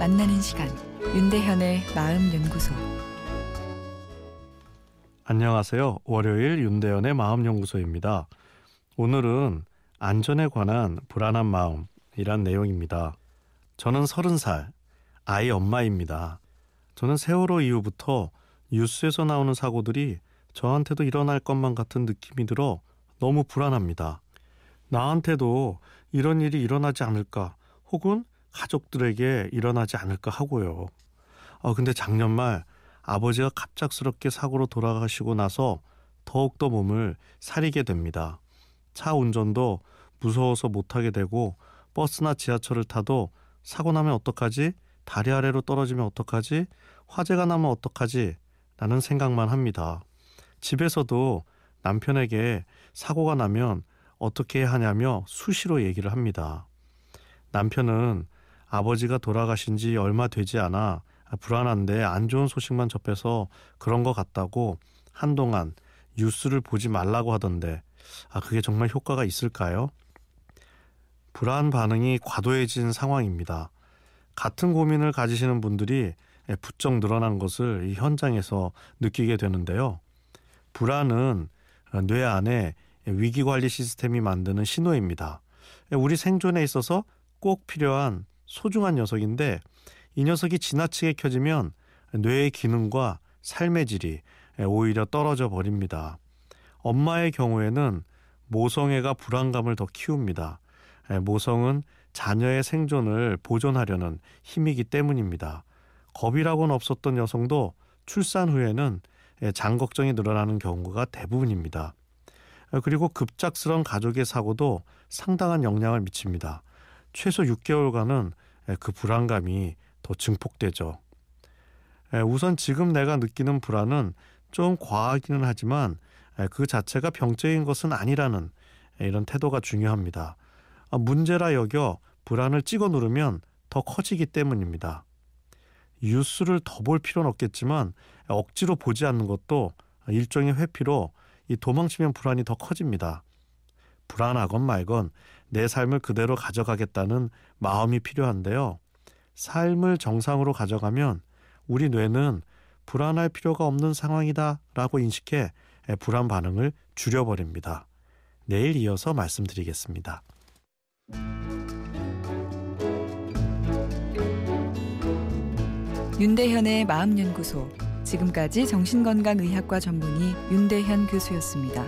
만나는 시간, 윤대현의 마음연구소. 안녕하세요. 월요일 윤대현의 마음연구소입니다. 오늘은 안전에 관한 불안한 마음이란 내용입니다. 저는 30살, 아이 엄마입니다. 저는 세월호 이후부터 뉴스에서 나오는 사고들이 저한테도 일어날 것만 같은 느낌이 들어 너무 불안합니다. 나한테도 이런 일이 일어나지 않을까, 혹은 가족들에게 일어나지 않을까 하고요. 근데 작년 말 아버지가 갑작스럽게 사고로 돌아가시고 나서 더욱더 몸을 사리게 됩니다. 차 운전도 무서워서 못하게 되고, 버스나 지하철을 타도 사고 나면 어떡하지? 다리 아래로 떨어지면 어떡하지? 화재가 나면 어떡하지? 라는 생각만 합니다. 집에서도 남편에게 사고가 나면 어떻게 해야 하냐며 수시로 얘기를 합니다. 남편은 아버지가 돌아가신 지 얼마 되지 않아 불안한데 안 좋은 소식만 접해서 그런 것 같다고 한동안 뉴스를 보지 말라고 하던데, 그게 정말 효과가 있을까요? 불안 반응이 과도해진 상황입니다. 같은 고민을 가지시는 분들이 부쩍 늘어난 것을 이 현장에서 느끼게 되는데요. 불안은 뇌 안에 위기관리 시스템이 만드는 신호입니다. 우리 생존에 있어서 꼭 필요한 소중한 녀석인데, 이 녀석이 지나치게 켜지면 뇌의 기능과 삶의 질이 오히려 떨어져 버립니다. 엄마의 경우에는 모성애가 불안감을 더 키웁니다. 모성은 자녀의 생존을 보존하려는 힘이기 때문입니다. 겁이라고는 없었던 여성도 출산 후에는 장 걱정이 늘어나는 경우가 대부분입니다. 그리고 급작스러운 가족의 사고도 상당한 영향을 미칩니다. 최소 6개월간은 그 불안감이 더 증폭되죠. 우선 지금 내가 느끼는 불안은 좀 과하기는 하지만 그 자체가 병적인 것은 아니라는 이런 태도가 중요합니다. 문제라 여겨 불안을 찍어 누르면 더 커지기 때문입니다. 뉴스를 더 볼 필요는 없겠지만 억지로 보지 않는 것도 일종의 회피로 이 도망치면 불안이 더 커집니다. 불안하건 말건 내 삶을 그대로 가져가겠다는 마음이 필요한데요. 삶을 정상으로 가져가면 우리 뇌는 불안할 필요가 없는 상황이다 라고 인식해 불안 반응을 줄여버립니다. 내일 이어서 말씀드리겠습니다. 윤대현의 마음연구소. 지금까지 정신건강의학과 전문의 윤대현 교수였습니다.